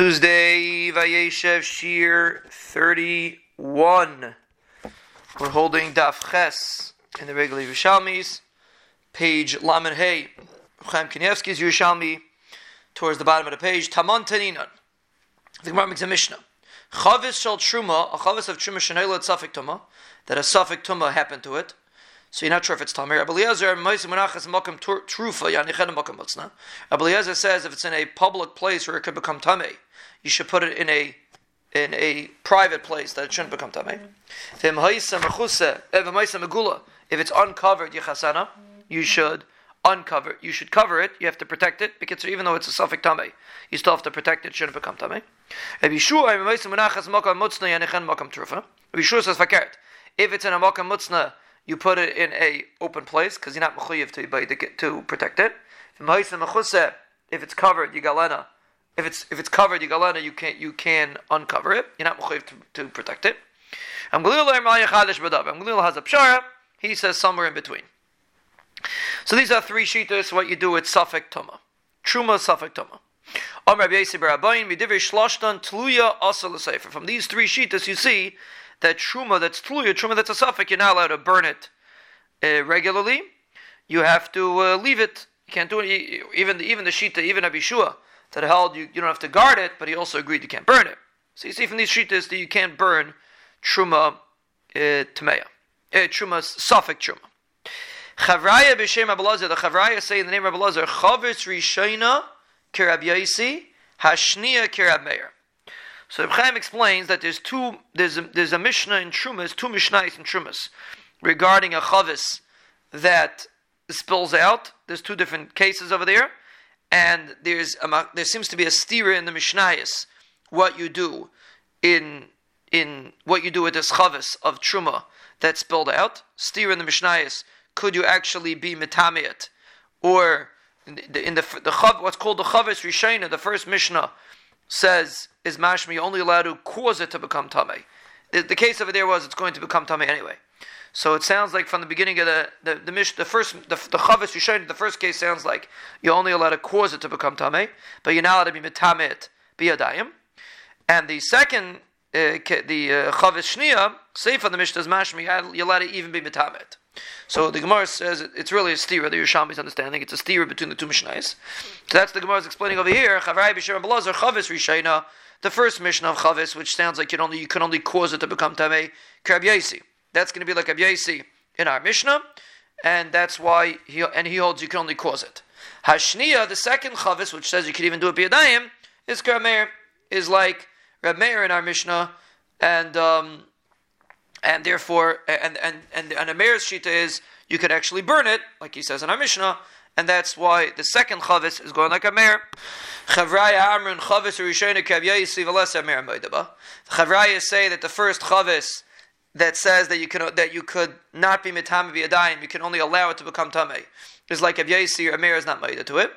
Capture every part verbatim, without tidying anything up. Tuesday, Vayeshev Shir thirty-one. We're holding Daf Ches in the regular Yerushalmis, page Laman Hei, Ruchayim Knievsky's Yerushalmi, towards the bottom of the page, Tamon Taninon, Vigmar Mekza Mishnah. Chavis shel Truma, a Chavis of Truma shenayla tzafik Tuma, that a s'afik Tuma happened to it. So you're not sure if it's tamei. Abiliezer makam mutzna. Abiliezer says if it's in a public place where it could become tamei, you should put it in a in a private place that it shouldn't become tamei. If it's uncovered, you should uncover. You should cover it. You have to protect it because even though it's a suffek toma, you still have to protect it. It shouldn't become tamei. Abishua says fakert. If it's in a makam mutzna, you put it in a open place because you're not mechuyev to, to protect it. If it's covered, you galana. If it's if it's covered, you galana. You can you can uncover it. You're not mechuyev to, to protect it. I'm galil has a pshara. He says somewhere in between. So these are three sheetas. What you do with suffek toma, truma suffek toma. From these three sheetas, you see that truma that's Tluya, truma that's a saphik, you're not allowed to burn it uh, regularly. You have to uh, leave it. You can't do it. Even, even the shita, even Abishua, that held you, you don't have to guard it, but he also agreed you can't burn it. So you see from these shitas that you can't burn truma uh, tameya, uh, truma saphik truma. Chavraya b'shem Abulazir, the Chavraya say in the name of Abulazir, Chavis Rishayna, Kirab Yaisi, Hashniya, Kirab Meir. So the Chaim explains that there's two, there's a, there's a Mishnah in Trumas, two Mishnahs in Trumas, regarding a Chavis that spills out. There's two different cases over there, and there's a, there seems to be a stira in the Mishnahs. What you do in in what you do with this Chavis of Truma that spilled out, stira in the Mishnahs. Could you actually be Mitamit, or in the, in the the what's called the Chavis Rishayna, the first Mishnah says, is Mashmi only allowed to cause it to become tamei? The, the case over there was it's going to become tamei anyway. So it sounds like from the beginning of the the the, mish, the first the, the Chavis Rishayna, the first case sounds like you're only allowed to cause it to become tamei, but you're not allowed to be metamit bi'adayim. And the second uh, the Chavis Shniya, safe on the Mishnah's Mashmi, you're allowed to even be metamit. So the Gemara says it's really a stira. The Yerushalmi's understanding it's a stira between the two Mishnahs. So that's the Gemara's explaining over here. Chavrai b'shem Abulazir Chavis Rishayna, the first Mishnah of Chavis, which sounds like you only you can only cause it to become tamei. Kirab Yaisi. That's going to be like Kirab Yaisi in our Mishnah, and that's why he and he holds you can only cause it. Hashniya, the second Chavis, which says you can even do it bi'adayim, is Kirab Meir, is like Reb Meir in our Mishnah, and. Um, And therefore, and and and and a Meir's shita is you could actually burn it, like he says in our Mishnah, and that's why the second chavis is going like a Meir. Chavraya amrun chavis rishayna Kirab Yaisi v'lesa Meir Maida. Chavraya say that the first chavis that says that you can that you could not be mitame bi'adayim, you can only allow it to become tamei, is like Kirab Yaisi, or Meir is not Maida to it.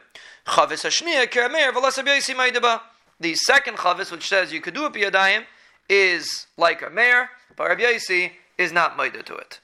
Chavis hashniya Kirab Meir v'lesa Yaisi Maida. The second chavis, which says you could do it bi'adayim, is like a Meir. But Kirab Yaisi is not Maida to it.